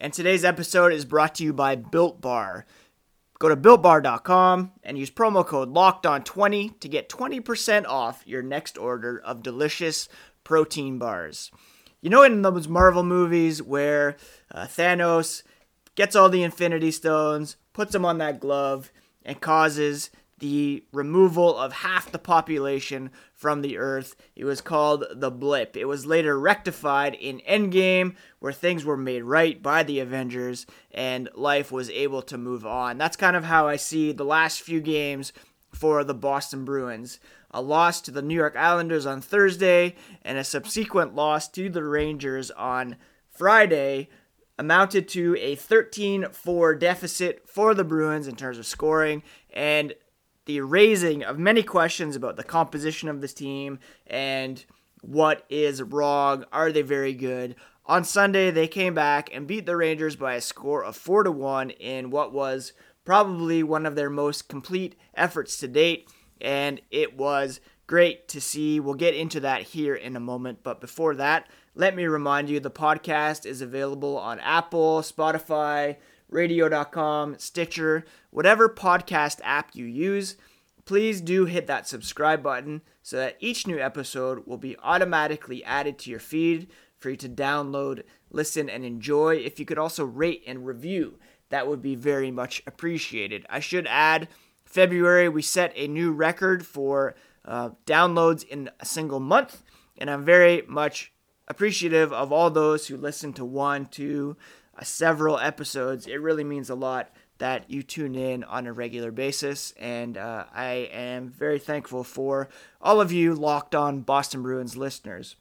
and today's episode is brought to you by Built Bar. Go to BuiltBar.com and use promo code LOCKEDON20 to get 20% off your next order of delicious protein bars. You know, in those Marvel movies where Thanos gets all the Infinity Stones, puts them on that glove, and causes the removal of half the population from the Earth. It was called the Blip. It was later rectified in Endgame, where things were made right by the Avengers, and life was able to move on. That's kind of how I see the last few games for the Boston Bruins. A loss to the New York Islanders on Thursday, and a subsequent loss to the Rangers on Friday, amounted to a 13-4 deficit for the Bruins in terms of scoring, and the raising of many questions about the composition of this team and what is wrong. Are they very good? On Sunday, they came back and beat the Rangers by a score of 4-1 in what was probably one of their most complete efforts to date, and it was great to see. We'll get into that here in a moment, but before that, let me remind you, the podcast is available on Apple, Spotify, Radio.com, Stitcher, whatever podcast app you use. Please do hit that subscribe button so that each new episode will be automatically added to your feed for you to download, listen, and enjoy. If you could also rate and review, that would be very much appreciated. I should add, February, we set a new record for downloads in a single month, and I'm very much appreciative of all those who listen to one, two, several episodes. It really means a lot that you tune in on a regular basis, and I am very thankful for all of you Locked On Boston Bruins listeners.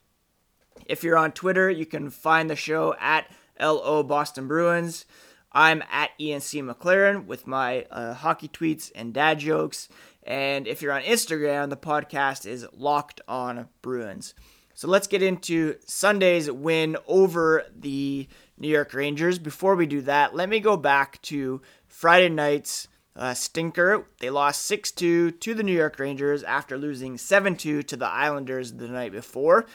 If you're on Twitter, you can find the show at LO Boston Bruins. I'm at ENC McLaren with my hockey tweets and dad jokes, and if you're on Instagram, the podcast is Locked On Bruins. So let's get into Sunday's win over the New York Rangers. Before we do that, let me go back to Friday night's stinker. They lost 6-2 to the New York Rangers after losing 7-2 to the Islanders the night before.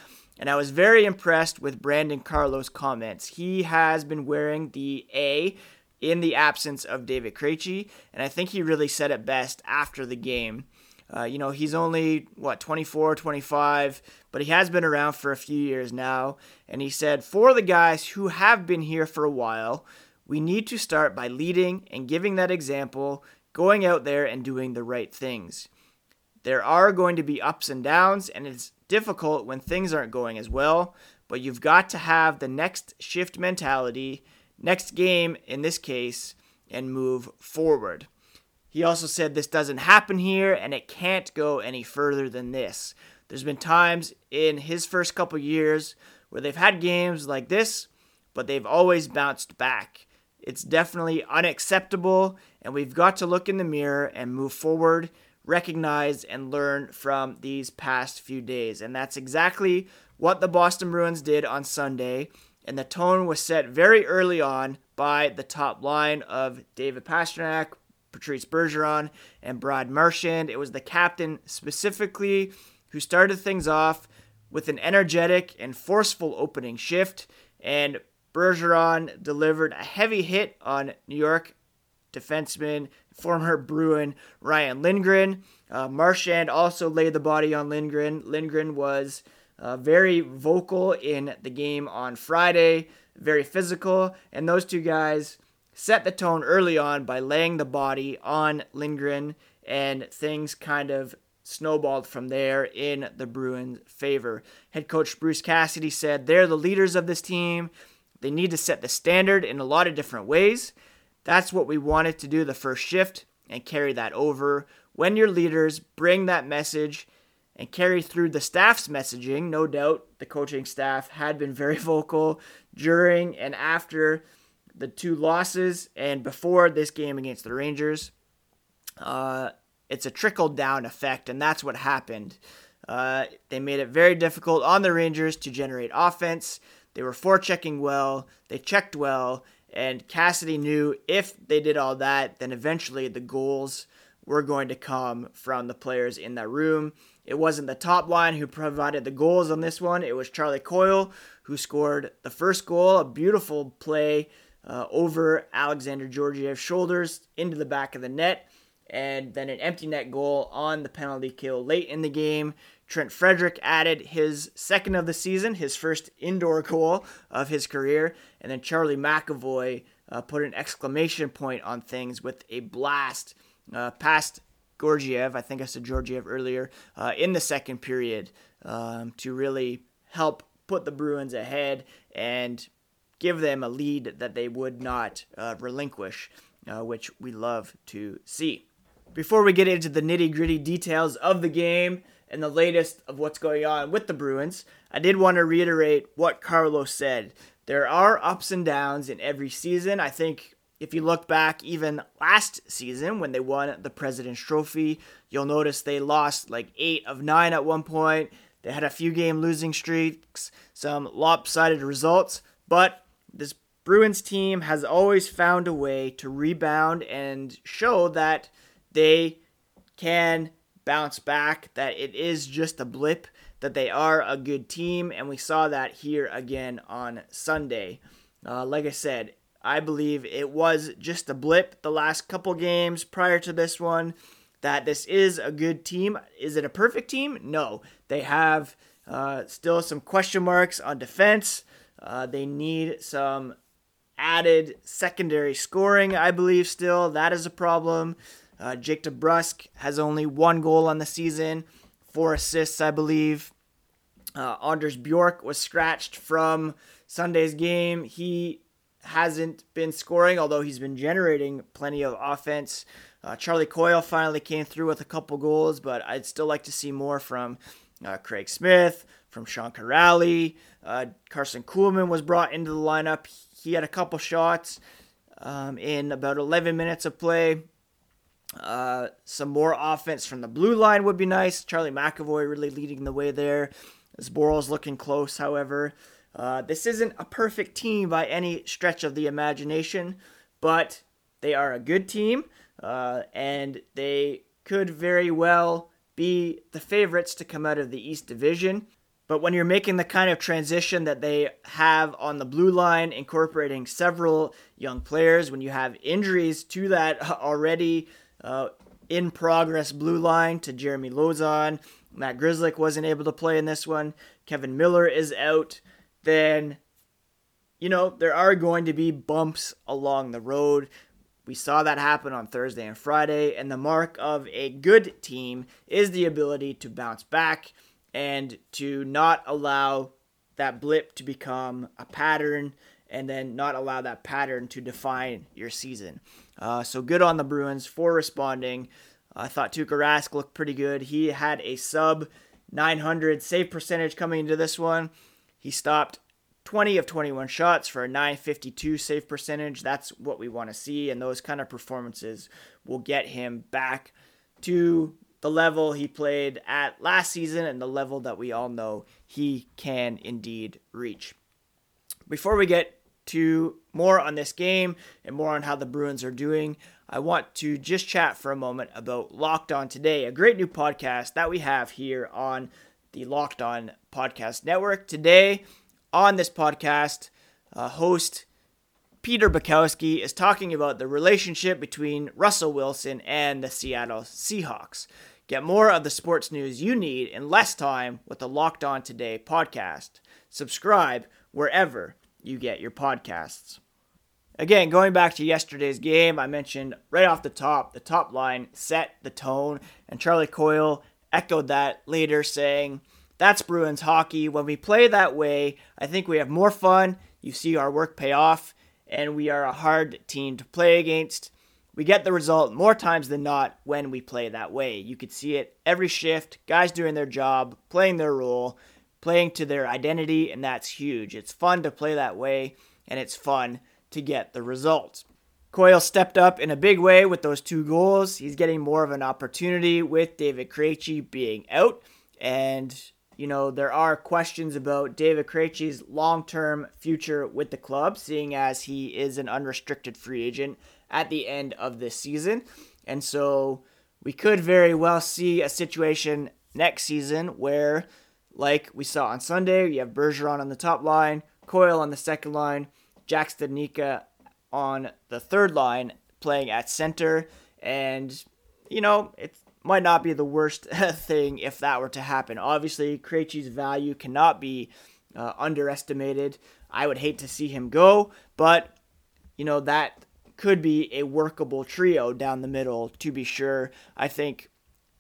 And I was very impressed with Brandon Carlo's comments. He has been wearing the A in the absence of David Krejci, and I think he really said it best after the game. You know, he's only, 24, 25, but he has been around for a few years now. And he said, for the guys who have been here for a while, we need to start by leading and giving that example, going out there and doing the right things. There are going to be ups and downs, and it's difficult when things aren't going as well, but you've got to have the next shift mentality, next game in this case, and move forward. He also said this doesn't happen here, and it can't go any further than this. There's been times in his first couple years where they've had games like this, but they've always bounced back. It's definitely unacceptable, and we've got to look in the mirror and move forward, recognize, and learn from these past few days. And that's exactly what the Boston Bruins did on Sunday, and the tone was set very early on by the top line of David Pastrnak, Patrice Bergeron, and Brad Marchand. It was the captain specifically who started things off with an energetic and forceful opening shift, and Bergeron delivered a heavy hit on New York defenseman, former Bruin Ryan Lindgren. Marchand also laid the body on Lindgren. Lindgren was very vocal in the game on Friday, very physical, and those two guys set the tone early on by laying the body on Lindgren, and things kind of snowballed from there in the Bruins' favor. Head coach Bruce Cassidy said, they're the leaders of this team. They need to set the standard in a lot of different ways. That's what we wanted to do the first shift and carry that over. When your leaders bring that message and carry through the staff's messaging, no doubt the coaching staff had been very vocal during and after the two losses and before this game against the Rangers, it's a trickle-down effect, and that's what happened. They made it very difficult on the Rangers to generate offense. They were forechecking well. They checked well. And Cassidy knew if they did all that, then eventually the goals were going to come from the players in that room. It wasn't the top line who provided the goals on this one. It was Charlie Coyle who scored the first goal, a beautiful play over Alexander Georgiev's shoulders into the back of the net, and then an empty net goal on the penalty kill late in the game. Trent Frederick added his second of the season, his first indoor goal of his career, and then Charlie McAvoy put an exclamation point on things with a blast past Georgiev, I think I said Georgiev earlier, in the second period to really help put the Bruins ahead and give them a lead that they would not relinquish, which we love to see. Before we get into the nitty-gritty details of the game and the latest of what's going on with the Bruins, I did want to reiterate what Carlos said. There are ups and downs in every season. I think if you look back even last season when they won the President's Trophy, you'll notice they lost like 8 of 9 at one point. They had a few game losing streaks, some lopsided results, but this Bruins team has always found a way to rebound and show that they can bounce back, that it is just a blip, that they are a good team, and we saw that here again on Sunday. Like I said, I believe it was just a blip the last couple games prior to this one, that this is a good team. Is it a perfect team? No. They have still some question marks on defense. They need some added secondary scoring, I believe, still. That is a problem. Jake DeBrusk has only 1 goal on the season, 4 assists, I believe. Anders Bjork was scratched from Sunday's game. He hasn't been scoring, although he's been generating plenty of offense. Charlie Coyle finally came through with a couple goals, but I'd still like to see more from Craig Smith, from Sean Coyle. Carson Kuhlman was brought into the lineup. He had a couple shots in about 11 minutes of play. Some more offense from the blue line would be nice. Charlie McAvoy really leading the way there. Zboral's looking close, however. This isn't a perfect team by any stretch of the imagination, but they are a good team, and they could very well be the favorites to come out of the East Division. But when you're making the kind of transition that they have on the blue line, incorporating several young players, when you have injuries to that already in-progress blue line to Jeremy Lozon, Matt Grzelcyk wasn't able to play in this one, Kevin Miller is out, then, you know, there are going to be bumps along the road. We saw that happen on Thursday and Friday, and the mark of a good team is the ability to bounce back and to not allow that blip to become a pattern and then not allow that pattern to define your season. So good on the Bruins for responding. I thought Tuukka Rask looked pretty good. He had a sub-900 save percentage coming into this one. He stopped 20 of 21 shots for a .952 save percentage. That's what we want to see, and those kind of performances will get him back to the level he played at last season and the level that we all know he can indeed reach. Before we get to more on this game and more on how the Bruins are doing, I want to just chat for a moment about Locked On Today, a great new podcast that we have here on the Locked On Podcast Network. Today on this podcast, host Peter Bukowski is talking about the relationship between Russell Wilson and the Seattle Seahawks. Get more of the sports news you need in less time with the Locked On Today podcast. Subscribe wherever you get your podcasts. Again, going back to yesterday's game, I mentioned right off the top line set the tone, and Charlie Coyle echoed that later, saying, "That's Bruins hockey. When we play that way, I think we have more fun. You see our work pay off, and we are a hard team to play against. We get the result more times than not when we play that way. You could see it every shift, guys doing their job, playing their role, playing to their identity, and that's huge. It's fun to play that way, and it's fun to get the results. Coyle stepped up in a big way with those two goals. He's getting more of an opportunity with David Krejci being out. And, you know, there are questions about David Krejci's long-term future with the club, seeing as he is an unrestricted free agent at the end of this season. And so we could very well see a situation next season where, like we saw on Sunday, you have Bergeron on the top line, Coyle on the second line, Jack Studnicka on the third line playing at center. And, you know, it might not be the worst thing if that were to happen. Obviously, Krejci's value cannot be underestimated. I would hate to see him go, but, you know, that could be a workable trio down the middle, to be sure. I think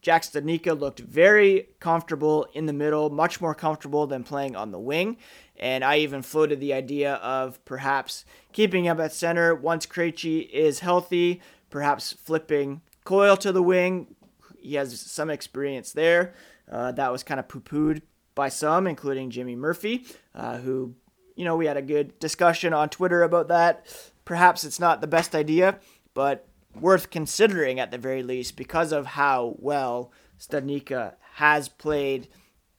Jack Studnicka looked very comfortable in the middle, much more comfortable than playing on the wing. And I even floated the idea of perhaps keeping him at center once Krejci is healthy, perhaps flipping Coyle to the wing. He has some experience there. That was kind of poo-pooed by some, including Jimmy Murphy, who, you know, we had a good discussion on Twitter about that. Perhaps it's not the best idea, but worth considering at the very least because of how well Studnicka has played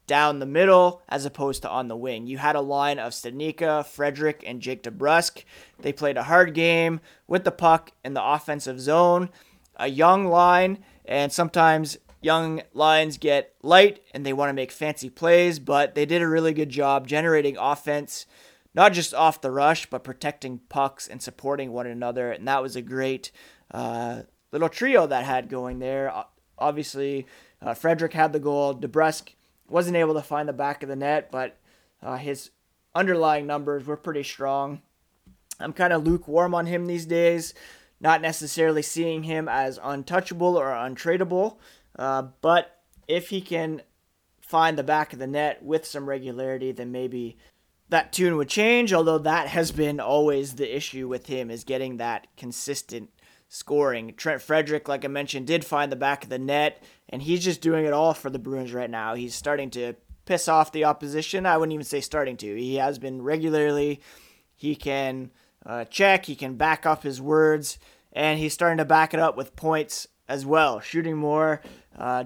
down the middle as opposed to on the wing. You had a line of Studnicka, Frederick, and Jake DeBrusk. They played a hard game with the puck in the offensive zone, a young line, and sometimes young lines get light and they want to make fancy plays, but they did a really good job generating offense, not just off the rush, but protecting pucks and supporting one another, and that was a great little trio that had going there. Obviously, Frederick had the goal. DeBrusk wasn't able to find the back of the net, but his underlying numbers were pretty strong. I'm kind of lukewarm on him these days, not necessarily seeing him as untouchable or untradeable, but if he can find the back of the net with some regularity, then maybe that tune would change, although that has been always the issue with him, is getting that consistent scoring. Trent Frederick, like I mentioned, did find the back of the net, and he's just doing it all for the Bruins right now. He's starting to piss off the opposition. I wouldn't even say starting to. He has been regularly. He can check. He can back up his words, and he's starting to back it up with points as well, shooting more,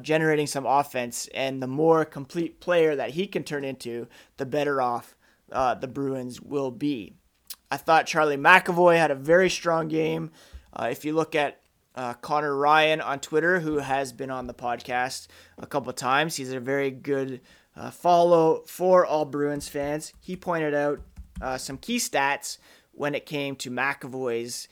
generating some offense, and the more complete player that he can turn into, the better off the Bruins will be. I thought Charlie McAvoy had a very strong game. If you look at Connor Ryan on Twitter, who has been on the podcast a couple of times, he's a very good follow for all Bruins fans. He pointed out some key stats when it came to McAvoy's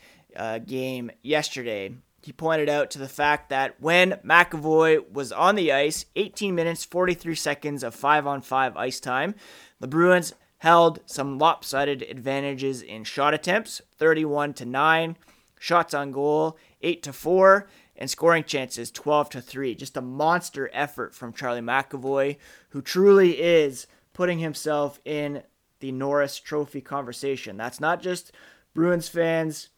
game yesterday. He pointed out to the fact that when McAvoy was on the ice, 18 minutes, 43 seconds of 5-on-5 ice time, the Bruins held some lopsided advantages in shot attempts, 31-9. Shots on goal, 8-4, and scoring chances, 12-3. Just a monster effort from Charlie McAvoy, who truly is putting himself in the Norris Trophy conversation. That's not just Bruins fans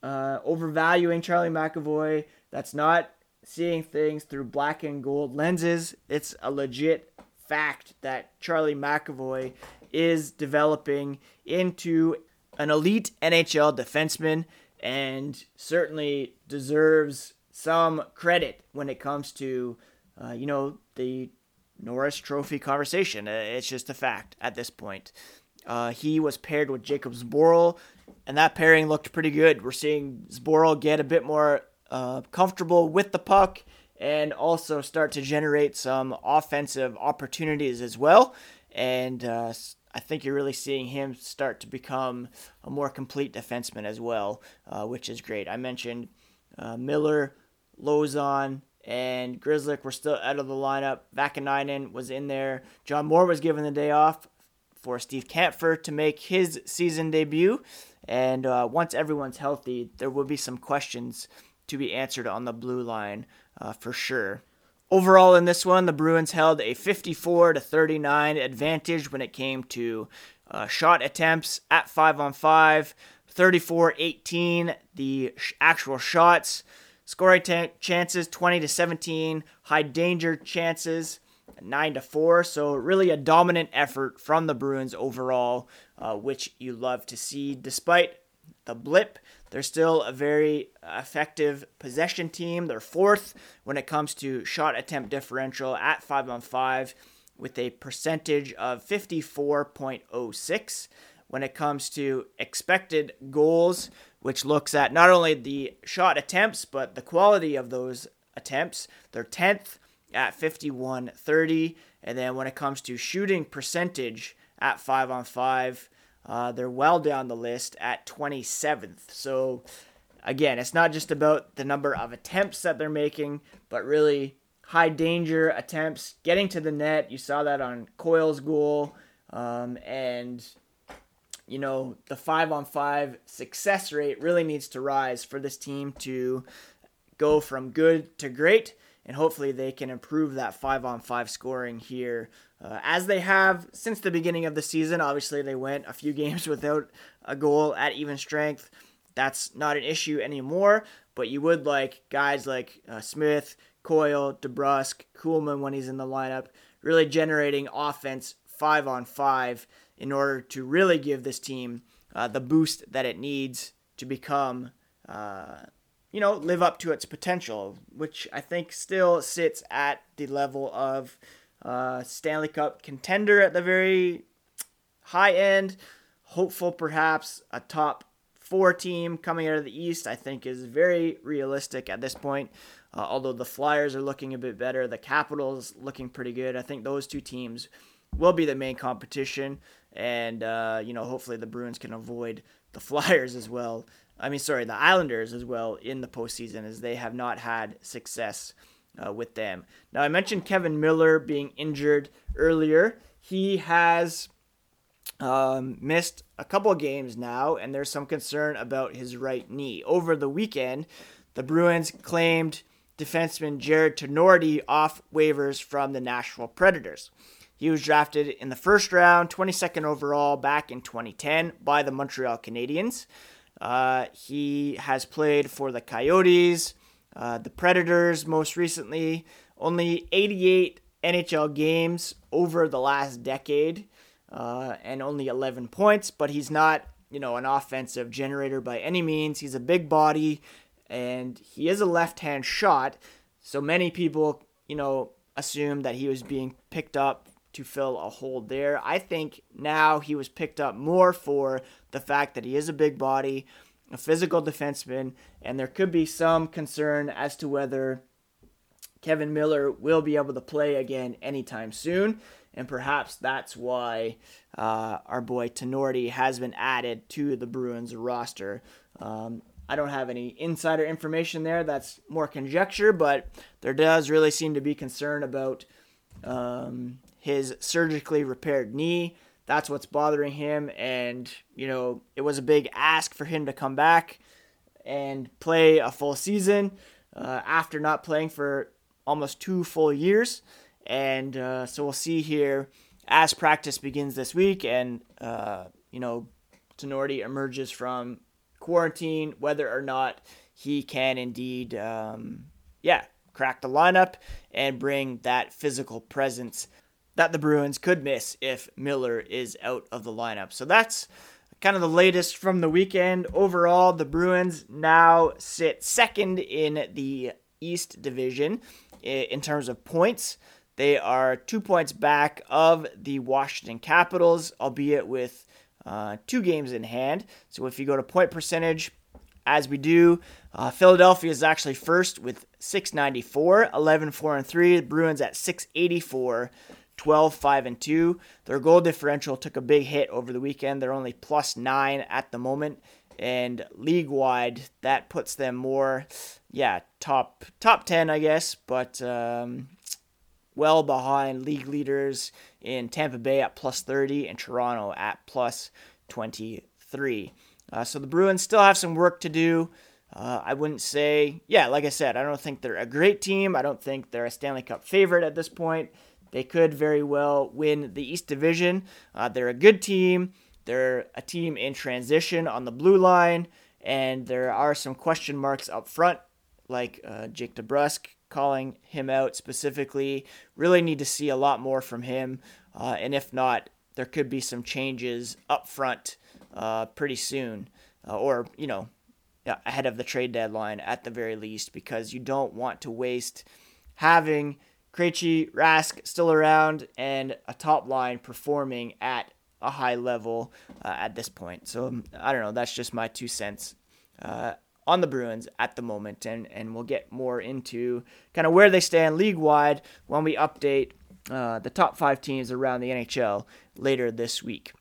overvaluing Charlie McAvoy. That's not seeing things through black and gold lenses. It's a legit fact that Charlie McAvoy is developing into an elite NHL defenseman, and certainly deserves some credit when it comes to, you know, the Norris Trophy conversation. It's just a fact at this point. He was paired with Jacob Zboril, and that pairing looked pretty good. We're seeing Zboril get a bit more comfortable with the puck and also start to generate some offensive opportunities as well. And I think you're really seeing him start to become a more complete defenseman as well, which is great. I mentioned Miller, Lozon, and Grzelcyk were still out of the lineup. Vakanainen was in there. John Moore was given the day off for Steve Kampfer to make his season debut. And once everyone's healthy, there will be some questions to be answered on the blue line for sure. Overall in this one, the Bruins held a 54-39 advantage when it came to shot attempts at 5-on-5, 34-18, the actual shots, scoring chances 20-17, high danger chances 9-4. So really a dominant effort from the Bruins overall, which you love to see despite the blip. They're still a very effective possession team. They're fourth when it comes to shot attempt differential at 5-on-5 with a percentage of 54.06. When it comes to expected goals, which looks at not only the shot attempts, but the quality of those attempts, they're 10th at 51.30. And then when it comes to shooting percentage at 5-on-5, they're well down the list at 27th. So again, it's not just about the number of attempts that they're making, but really high danger attempts, getting to the net. You saw that on Coyle's goal. And, you know, the 5-on-5 success rate really needs to rise for this team to go from good to great. And hopefully they can improve that 5-on-5 scoring here as they have since the beginning of the season. Obviously, they went a few games without a goal at even strength. That's not an issue anymore, but you would like guys like Smith, Coyle, DeBrusk, Kuhlman when he's in the lineup, really generating offense 5-on-5 in order to really give this team the boost that it needs to become live up to its potential, which I think still sits at the level of Stanley Cup contender at the very high end. Hopeful, perhaps, a top four team coming out of the East, I think is very realistic at this point. Although the Flyers are looking a bit better, the Capitals looking pretty good. I think those two teams will be the main competition. And, hopefully the Bruins can avoid the Flyers as well. the Islanders as well in the postseason, as they have not had success with them. Now, I mentioned Kevin Miller being injured earlier. He has missed a couple games now, and there's some concern about his right knee. Over the weekend, the Bruins claimed defenseman Jared Tenorti off waivers from the Nashville Predators. He was drafted in the first round, 22nd overall, back in 2010 by the Montreal Canadiens. He has played for the Coyotes, the Predators most recently, only 88 NHL games over the last decade, and only 11 points, but he's not, an offensive generator by any means. He's a big body and he is a left-hand shot. So many people, assumed that he was being picked up to fill a hole there. I think now he was picked up more for the fact that he is a big body, a physical defenseman, and there could be some concern as to whether Kevin Miller will be able to play again anytime soon, and perhaps that's why our boy Tenorti has been added to the Bruins roster. I don't have any insider information there. That's more conjecture, but there does really seem to be concern about his surgically repaired knee. That's what's bothering him. And, it was a big ask for him to come back and play a full season after not playing for almost 2 full years. And so we'll see here as practice begins this week and, Tenorti emerges from quarantine, whether or not he can indeed, crack the lineup and bring that physical presence that the Bruins could miss if Miller is out of the lineup. So that's kind of the latest from the weekend. Overall, the Bruins now sit second in the East Division in terms of points. They are 2 points back of the Washington Capitals, albeit with 2 games in hand. So if you go to point percentage, as we do, Philadelphia is actually first with 694, 11-4-3. The Bruins at 684. 12-5-2. Their goal differential took a big hit over the weekend. They're only +9 at the moment, and league-wide, that puts them more, top 10, I guess, but well behind league leaders in Tampa Bay at +30 and Toronto at +23. So the Bruins still have some work to do. I wouldn't say, like I said, I don't think they're a great team. I don't think they're a Stanley Cup favorite at this point. They could very well win the East Division. They're a good team. They're a team in transition on the blue line. And there are some question marks up front, like Jake DeBrusk, calling him out specifically. Really need to see a lot more from him. And if not, there could be some changes up front pretty soon, or, you know, ahead of the trade deadline at the very least, because you don't want to waste having Krejci, Rask still around, and a top line performing at a high level at this point. So I don't know. That's just my 2 cents on the Bruins at the moment, and we'll get more into kind of where they stand league-wide when we update the top 5 teams around the NHL later this week.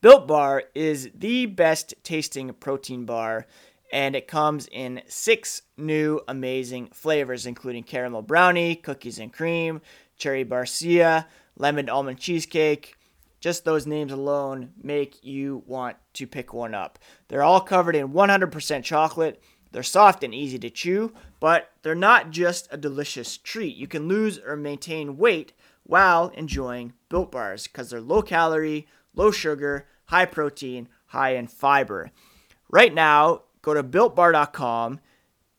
Built Bar is the best tasting protein bar, and it comes in 6 new amazing flavors, including caramel brownie, cookies and cream, cherry barcia, lemon almond cheesecake. Just those names alone make you want to pick one up. They're all covered in 100% chocolate. They're soft and easy to chew, but they're not just a delicious treat. You can lose or maintain weight while enjoying Built Bars because they're low calorie, low sugar, high protein, high in fiber. Right now, go to BuiltBar.com,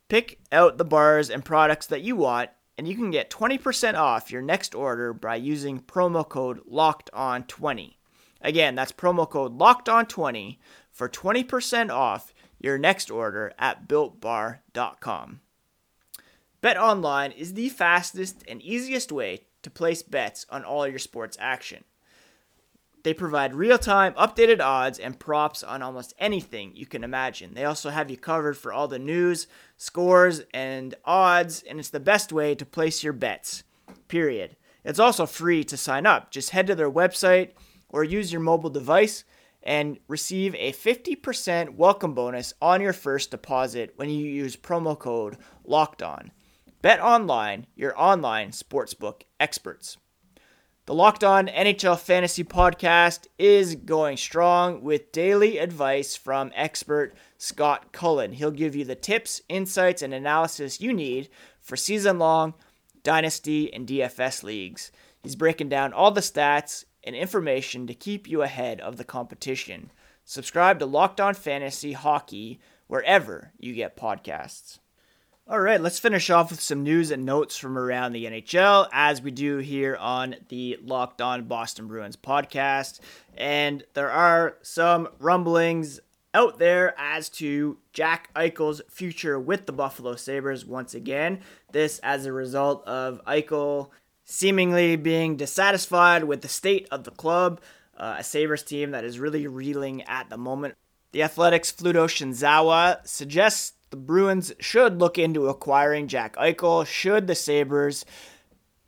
pick out the bars and products that you want, and you can get 20% off your next order by using promo code LOCKEDON20. Again, that's promo code LOCKEDON20 for 20% off your next order at BuiltBar.com. BetOnline is the fastest and easiest way to place bets on all your sports action. They provide real-time updated odds and props on almost anything you can imagine. They also have you covered for all the news, scores, and odds, and it's the best way to place your bets, period. It's also free to sign up. Just head to their website or use your mobile device and receive a 50% welcome bonus on your first deposit when you use promo code LOCKEDON. Bet online, your online sportsbook experts. The Locked On NHL Fantasy Podcast is going strong with daily advice from expert Scott Cullen. He'll give you the tips, insights, and analysis you need for season-long Dynasty and DFS leagues. He's breaking down all the stats and information to keep you ahead of the competition. Subscribe to Locked On Fantasy Hockey wherever you get podcasts. All right, let's finish off with some news and notes from around the NHL, as we do here on the Locked On Boston Bruins podcast. And there are some rumblings out there as to Jack Eichel's future with the Buffalo Sabres once again. This as a result of Eichel seemingly being dissatisfied with the state of the club, a Sabres team that is really reeling at the moment. The Athletics' Fluto Shinzawa suggests the Bruins should look into acquiring Jack Eichel should the Sabres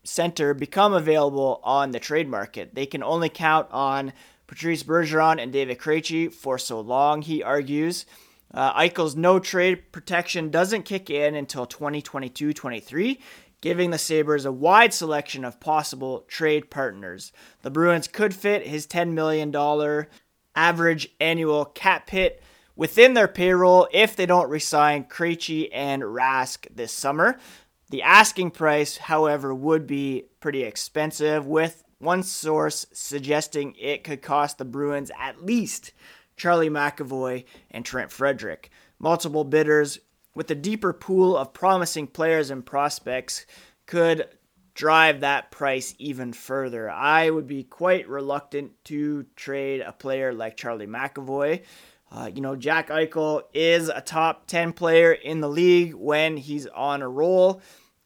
center become available on the trade market. They can only count on Patrice Bergeron and David Krejci for so long, he argues. Eichel's no-trade protection doesn't kick in until 2022-23, giving the Sabres a wide selection of possible trade partners. The Bruins could fit his $10 million average annual cap hit within their payroll if they don't re-sign Krejci and Rask this summer. The asking price, however, would be pretty expensive, with one source suggesting it could cost the Bruins at least Charlie McAvoy and Trent Frederick. Multiple bidders with a deeper pool of promising players and prospects could drive that price even further. I would be quite reluctant to trade a player like Charlie McAvoy. Jack Eichel is a top 10 player in the league when he's on a roll.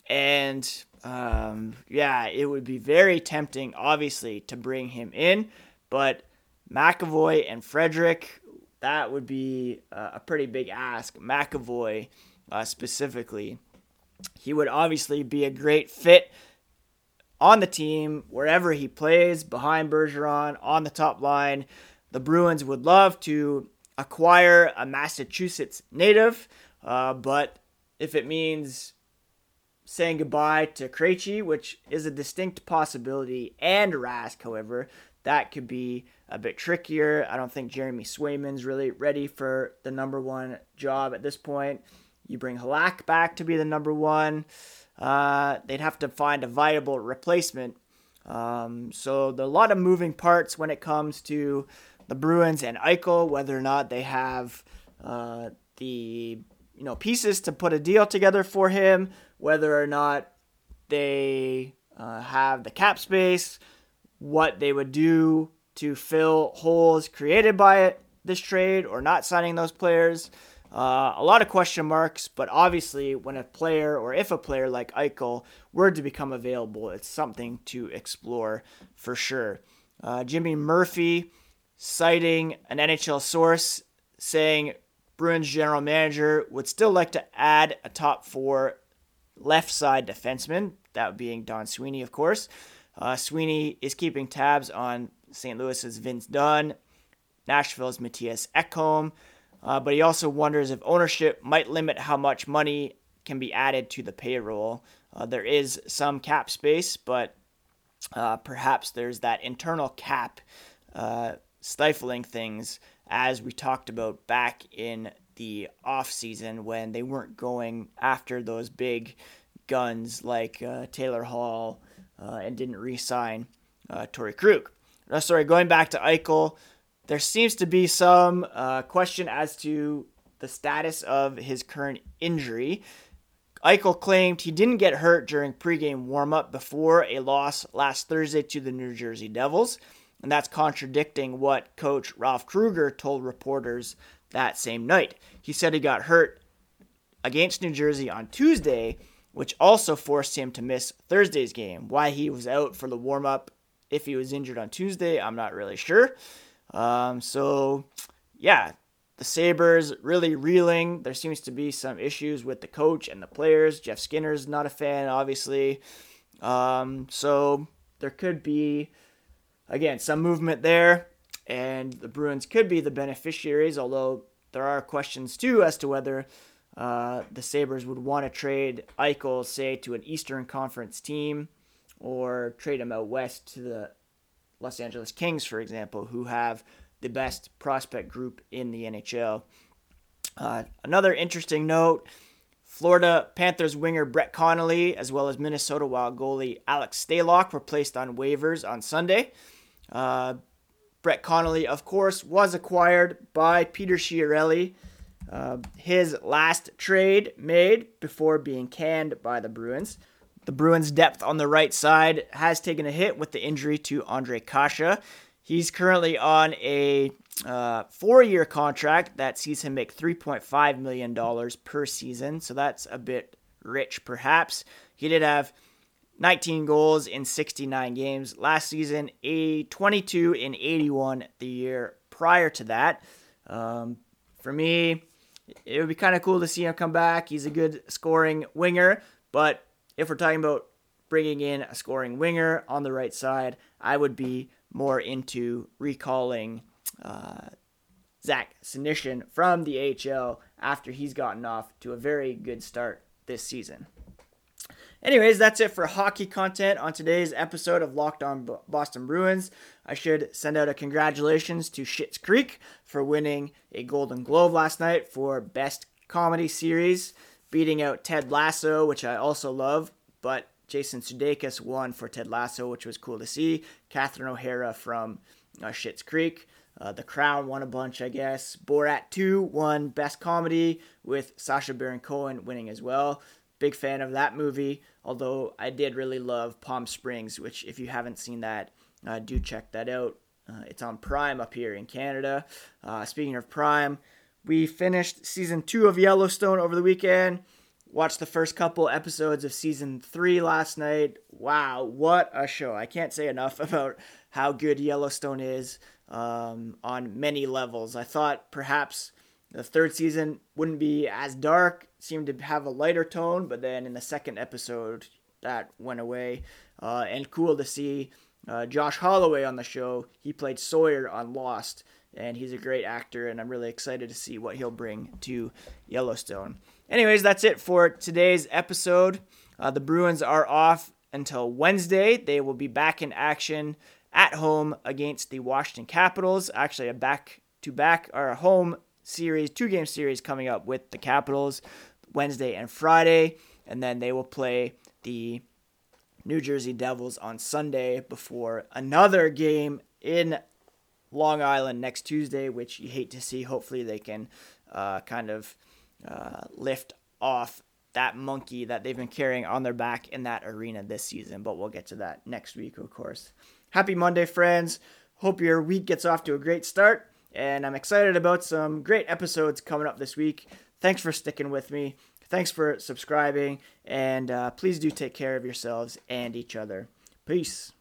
And, it would be very tempting, obviously, to bring him in. But McAvoy and Frederick, that would be a pretty big ask. McAvoy, specifically. He would obviously be a great fit on the team, wherever he plays, behind Bergeron, on the top line. The Bruins would love to acquire a Massachusetts native, but if it means saying goodbye to Krejci, which is a distinct possibility, and Rask, however, that could be a bit trickier. I don't think Jeremy Swayman's really ready for the number one job at this point. You bring Halak back to be the number one. They'd have to find a viable replacement. So there are a lot of moving parts when it comes to the Bruins and Eichel, whether or not they have the pieces to put a deal together for him, whether or not they have the cap space, what they would do to fill holes created by this trade or not signing those players. A lot of question marks, but obviously when a player or if a player like Eichel were to become available, it's something to explore for sure. Jimmy Murphy citing an NHL source saying Bruins general manager would still like to add a top four left side defenseman, that being Don Sweeney, of course. Sweeney is keeping tabs on St. Louis's Vince Dunn, Nashville's Matthias Ekholm, but he also wonders if ownership might limit how much money can be added to the payroll. There is some cap space, but perhaps there's that internal cap stifling things, as we talked about back in the offseason when they weren't going after those big guns like Taylor Hall and didn't re-sign Torrey Krug. No, sorry, going back to Eichel, there seems to be some question as to the status of his current injury. Eichel claimed he didn't get hurt during pregame warm-up before a loss last Thursday to the New Jersey Devils, and that's contradicting what coach Ralph Kruger told reporters that same night. He said he got hurt against New Jersey on Tuesday, which also forced him to miss Thursday's game. Why he was out for the warm-up, if he was injured on Tuesday, I'm not really sure. The Sabres really reeling. There seems to be some issues with the coach and the players. Jeff Skinner's not a fan, obviously. So there could be, again, some movement there, and the Bruins could be the beneficiaries, although there are questions, too, as to whether the Sabres would want to trade Eichel, say, to an Eastern Conference team, or trade him out west to the Los Angeles Kings, for example, who have the best prospect group in the NHL. Another interesting note, Florida Panthers winger Brett Connolly, as well as Minnesota Wild goalie Alex Stalock, were placed on waivers on Sunday. Brett Connolly, of course, was acquired by Peter Chiarelli. His last trade made before being canned by the Bruins. The Bruins' depth on the right side has taken a hit with the injury to Andre Kasha. He's currently on a 4-year contract that sees him make $3.5 million per season, so that's a bit rich perhaps. He did have 19 goals in 69 games last season, a 22 in 81 the year prior to that. For me, it would be kind of cool to see him come back. He's a good scoring winger, but if we're talking about bringing in a scoring winger on the right side, I would be more into recalling Zach Senishin from the AHL after he's gotten off to a very good start this season. Anyways, that's it for hockey content on today's episode of Locked On Boston Bruins. I should send out a congratulations to Schitt's Creek for winning a Golden Globe last night for Best Comedy Series, beating out Ted Lasso, which I also love, but Jason Sudeikis won for Ted Lasso, which was cool to see. Catherine O'Hara from Schitt's Creek. The Crown won a bunch, I guess. Borat 2 won Best Comedy, with Sacha Baron Cohen winning as well. Big fan of that movie, although I did really love Palm Springs, which if you haven't seen that, do check that out. It's on Prime up here in Canada. Speaking of Prime, we finished Season 2 of Yellowstone over the weekend. Watched the first couple episodes of Season 3 last night. Wow, what a show. I can't say enough about how good Yellowstone is on many levels. I thought perhaps the third season wouldn't be as dark, seemed to have a lighter tone, but then in the second episode, that went away. And cool to see Josh Holloway on the show. He played Sawyer on Lost, and he's a great actor, and I'm really excited to see what he'll bring to Yellowstone. Anyways, that's it for today's episode. The Bruins are off until Wednesday. They will be back in action at home against the Washington Capitals. Actually, a back-to-back or a home series, 2-game series coming up with the Capitals Wednesday and Friday. And then they will play the New Jersey Devils on Sunday before another game in Long Island next Tuesday, which you hate to see. Hopefully they can lift off that monkey that they've been carrying on their back in that arena this season, but we'll get to that next week, of course. Happy Monday, friends. Hope your week gets off to a great start, and I'm excited about some great episodes coming up this week. Thanks for sticking with me. Thanks for subscribing, and please do take care of yourselves and each other. Peace.